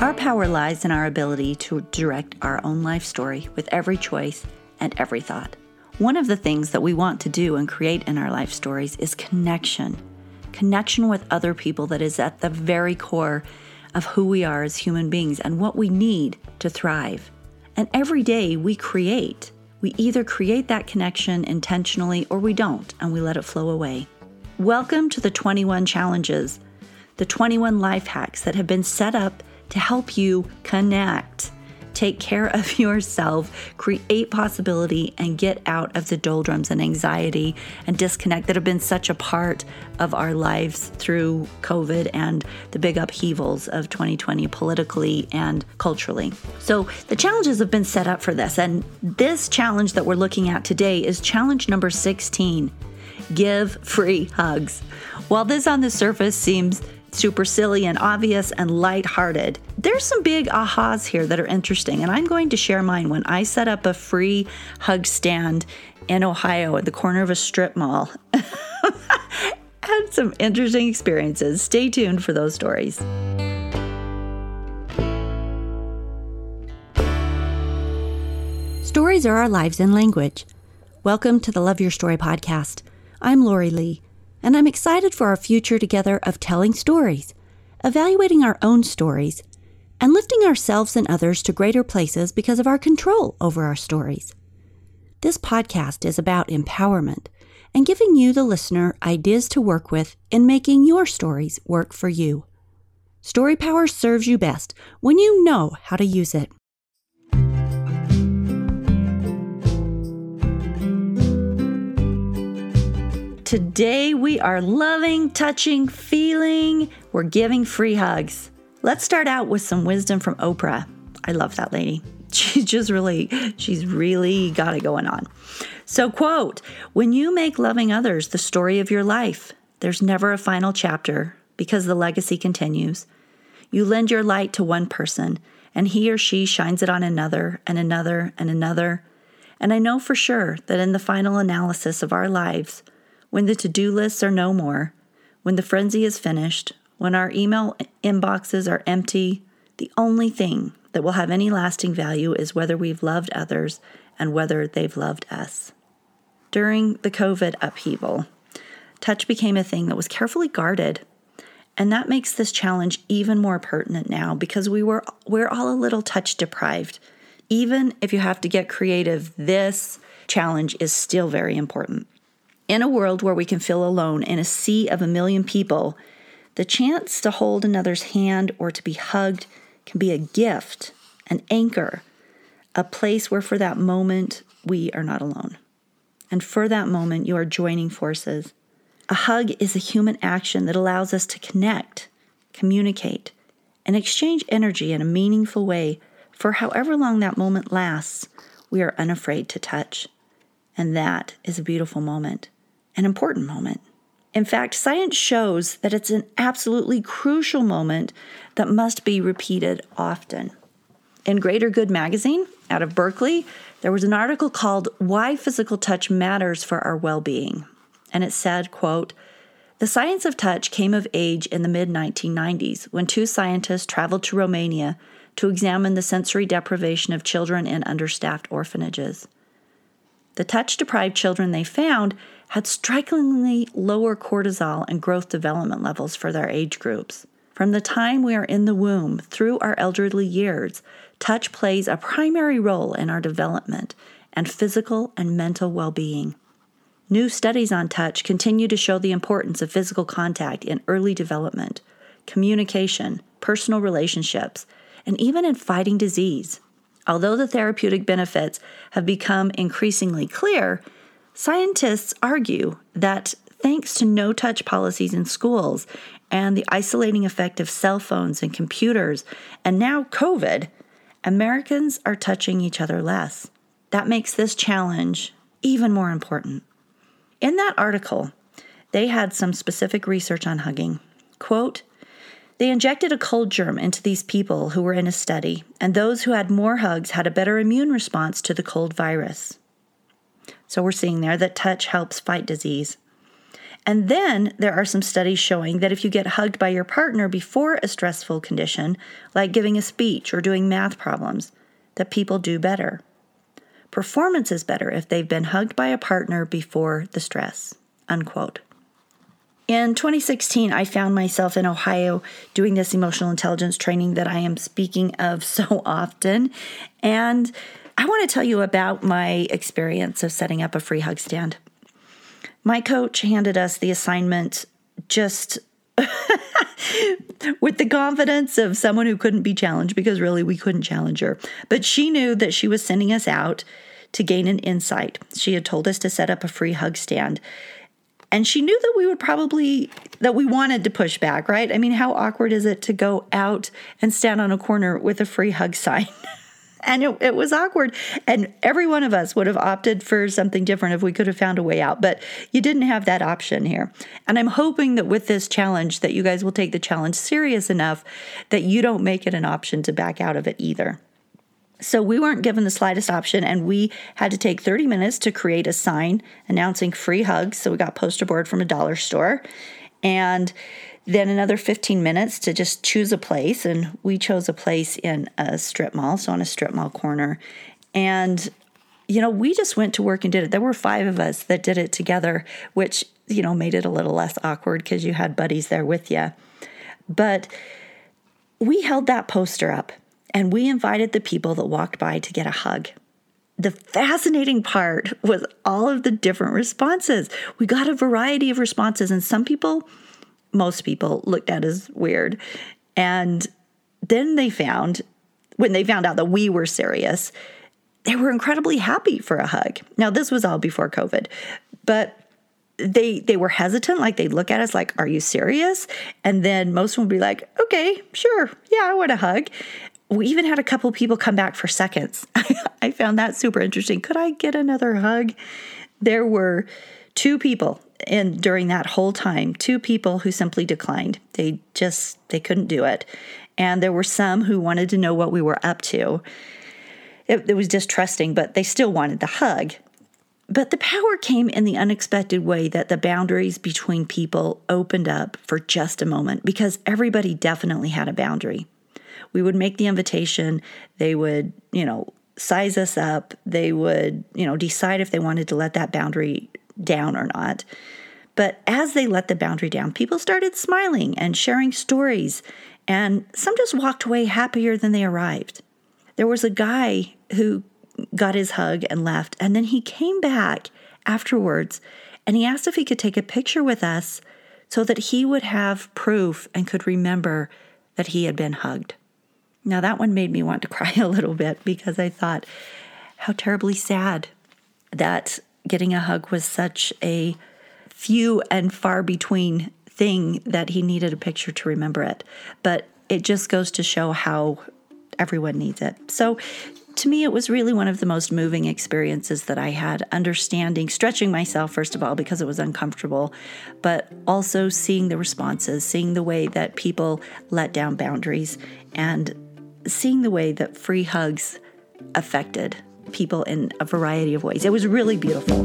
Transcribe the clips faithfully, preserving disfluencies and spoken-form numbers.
Our power lies in our ability to direct our own life story with every choice and every thought. One of the things that we want to do and create in our life stories is connection. Connection with other people that is at the very core of who we are as human beings and what we need to thrive. And every day we create. We either create that connection intentionally or we don't, and we let it flow away. Welcome to the twenty-one Challenges, the twenty-one life hacks that have been set up to help you connect, take care of yourself, create possibility, and get out of the doldrums and anxiety and disconnect that have been such a part of our lives through COVID and the big upheavals of twenty twenty politically and culturally. So the challenges have been set up for this. And this challenge that we're looking at today is challenge number sixteen, give free hugs. While this on the surface seems super silly and obvious and lighthearted, there's some big ahas here that are interesting, and I'm going to share mine. When I set up a free hug stand in Ohio at the corner of a strip mall, had some interesting experiences. Stay tuned for those stories. Stories are our lives in language. Welcome to the Love Your Story podcast. I'm Lori Lee. And I'm excited for our future together of telling stories, evaluating our own stories, and lifting ourselves and others to greater places because of our control over our stories. This podcast is about empowerment and giving you, the listener, ideas to work with in making your stories work for you. Story power serves you best when you know how to use it. Today we are loving, touching, feeling. We're giving free hugs. Let's start out with some wisdom from Oprah. I love that lady. She's just really, she's really got it going on. So quote, "When you make loving others the story of your life, there's never a final chapter because the legacy continues. You lend your light to one person and he or she shines it on another and another and another. And I know for sure that in the final analysis of our lives, when the to-do lists are no more, when the frenzy is finished, when our email inboxes are empty, the only thing that will have any lasting value is whether we've loved others and whether they've loved us." During the COVID upheaval, touch became a thing that was carefully guarded. And that makes this challenge even more pertinent now because we were, we're all a little touch deprived. Even if you have to get creative, this challenge is still very important. In a world where we can feel alone in a sea of a million people, the chance to hold another's hand or to be hugged can be a gift, an anchor, a place where for that moment we are not alone. And for that moment, you are joining forces. A hug is a human action that allows us to connect, communicate, and exchange energy in a meaningful way for however long that moment lasts. We are unafraid to touch. And that is a beautiful moment. An important moment. In fact, science shows that it's an absolutely crucial moment that must be repeated often. In Greater Good Magazine, out of Berkeley, there was an article called "Why Physical Touch Matters for Our Well-Being." And it said, quote, "The science of touch came of age in the mid nineteen nineties when two scientists traveled to Romania to examine the sensory deprivation of children in understaffed orphanages. The touch-deprived children they found had strikingly lower cortisol and growth development levels for their age groups. From the time we are in the womb through our elderly years, touch plays a primary role in our development and physical and mental well-being. New studies on touch continue to show the importance of physical contact in early development, communication, personal relationships, and even in fighting disease. Although the therapeutic benefits have become increasingly clear, scientists argue that thanks to no-touch policies in schools and the isolating effect of cell phones and computers, and now COVID, Americans are touching each other less. That makes this challenge even more important." In that article, they had some specific research on hugging. Quote, "They injected a cold germ into these people who were in a study, and those who had more hugs had a better immune response to the cold virus." So we're seeing there that touch helps fight disease. And then there are some studies showing that if you get hugged by your partner before a stressful condition, like giving a speech or doing math problems, that people do better. Performance is better if they've been hugged by a partner before the stress, unquote. In twenty sixteen, I found myself in Ohio doing this emotional intelligence training that I am speaking of so often. And I want to tell you about my experience of setting up a free hug stand. My coach handed us the assignment just with the confidence of someone who couldn't be challenged, because really we couldn't challenge her. But she knew that she was sending us out to gain an insight. She had told us to set up a free hug stand. And she knew that we would probably, that we wanted to push back, right? I mean, how awkward is it to go out and stand on a corner with a free hug sign? And it, it was awkward. And every one of us would have opted for something different if we could have found a way out. But you didn't have that option here. And I'm hoping that with this challenge that you guys will take the challenge serious enough that you don't make it an option to back out of it either. So we weren't given the slightest option, and we had to take thirty minutes to create a sign announcing free hugs. So we got poster board from a dollar store, and then another fifteen minutes to just choose a place. And we chose a place in a strip mall, so on a strip mall corner. And, you know, we just went to work and did it. There were five of us that did it together, which, you know, made it a little less awkward because you had buddies there with you. But we held that poster up. And we invited the people that walked by to get a hug. The fascinating part was all of the different responses. We got a variety of responses, and some people, most people, looked at as weird. And then they found, when they found out that we were serious, they were incredibly happy for a hug. Now, this was all before COVID, but they they were hesitant, like they'd look at us like, are you serious? And then most of them would be like, okay, sure, yeah, I want a hug. We even had a couple people come back for seconds. I found that super interesting. Could I get another hug? There were two people, and during that whole time, two people who simply declined. They just, they couldn't do it. And there were some who wanted to know what we were up to. It, it was distrusting, but they still wanted the hug. But the power came in the unexpected way that the boundaries between people opened up for just a moment, because everybody definitely had a boundary. We would make the invitation, they would, you know, size us up, they would, you know, decide if they wanted to let that boundary down or not. But as they let the boundary down, people started smiling and sharing stories, and some just walked away happier than they arrived. There was a guy who got his hug and left, and then he came back afterwards, and he asked if he could take a picture with us so that he would have proof and could remember that he had been hugged. Now, that one made me want to cry a little bit, because I thought how terribly sad that getting a hug was such a few and far between thing that he needed a picture to remember it. But it just goes to show how everyone needs it. So to me, it was really one of the most moving experiences that I had, understanding, stretching myself, first of all, because it was uncomfortable, but also seeing the responses, seeing the way that people let down boundaries, and seeing the way that free hugs affected people in a variety of ways. It was really beautiful.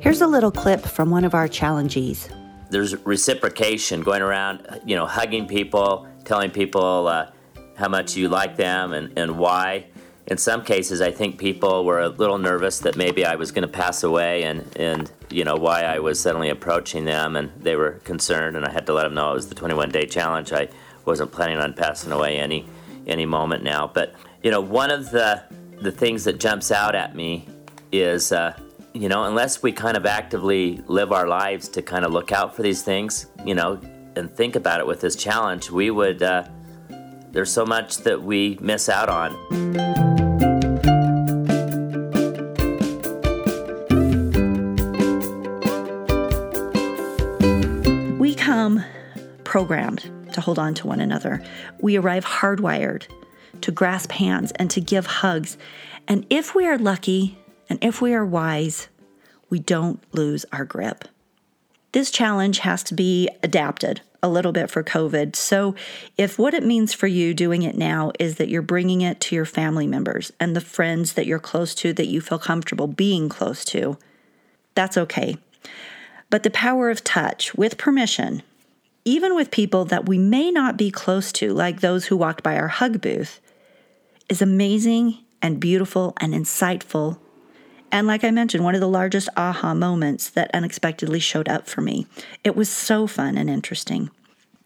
Here's a little clip from one of our challengees. There's reciprocation going around, you know, hugging people, telling people uh, how much you like them and, and why. In some cases, I think people were a little nervous that maybe I was going to pass away and, and, you know, why I was suddenly approaching them, and they were concerned, and I had to let them know it was the twenty-one day challenge. I wasn't planning on passing away any any moment now. But, you know, one of the, the things that jumps out at me is... Uh, You know, unless we kind of actively live our lives to kind of look out for these things, you know, and think about it with this challenge, we would, uh, there's so much that we miss out on. We come programmed to hold on to one another. We arrive hardwired to grasp hands and to give hugs. And if we are lucky, and if we are wise, we don't lose our grip. This challenge has to be adapted a little bit for COVID. So if what it means for you doing it now is that you're bringing it to your family members and the friends that you're close to, that you feel comfortable being close to, that's okay. But the power of touch, with permission, even with people that we may not be close to, like those who walked by our hug booth, is amazing and beautiful and insightful. And like I mentioned, one of the largest aha moments that unexpectedly showed up for me. It was so fun and interesting.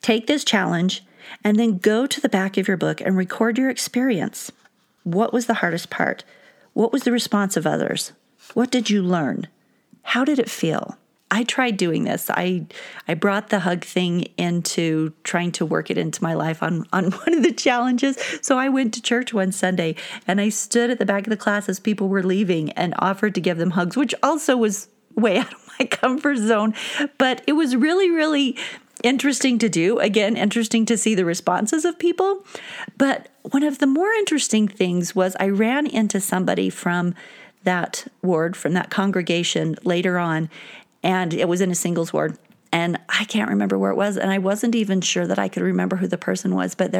Take this challenge and then go to the back of your book and record your experience. What was the hardest part? What was the response of others? What did you learn? How did it feel? I tried doing this. I I brought the hug thing into trying to work it into my life on, on one of the challenges. So I went to church one Sunday and I stood at the back of the class as people were leaving and offered to give them hugs, which also was way out of my comfort zone. But it was really, really interesting to do. Again, interesting to see the responses of people. But one of the more interesting things was I ran into somebody from that ward, from that congregation later on. And it was in a singles ward, and I can't remember where it was, and I wasn't even sure that I could remember who the person was, but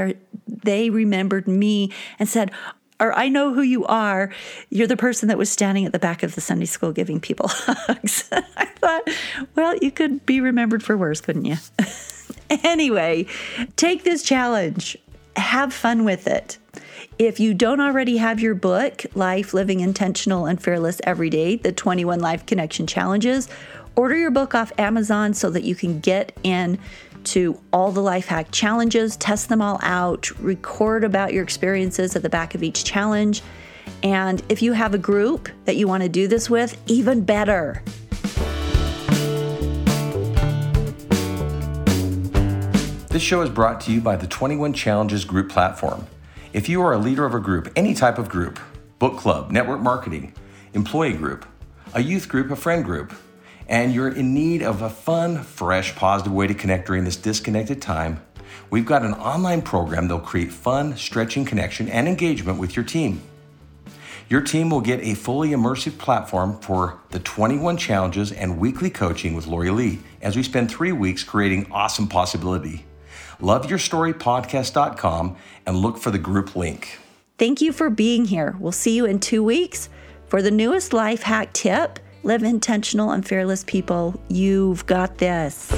they remembered me and said, or I know who you are. You're the person that was standing at the back of the Sunday school giving people hugs. I thought, well, you could be remembered for worse, couldn't you? Anyway, take this challenge. Have fun with it. If you don't already have your book, Life, Living Intentional and Fearless Every Day, the twenty-one Life Connection Challenges, order your book off Amazon so that you can get in to all the life hack challenges, test them all out, record about your experiences at the back of each challenge. And if you have a group that you want to do this with, even better. This show is brought to you by the twenty-one Challenges Group Platform. If you are a leader of a group, any type of group, book club, network marketing, employee group, a youth group, a friend group, and you're in need of a fun, fresh, positive way to connect during this disconnected time, we've got an online program that'll create fun, stretching connection and engagement with your team. Your team will get a fully immersive platform for the twenty-one Challenges and weekly coaching with Lori Lee as we spend three weeks creating awesome possibility. love your story podcast dot com and look for the group link. Thank you for being here. We'll see you in two weeks for the newest life hack tip. Live intentional and fearless, people. You've got this.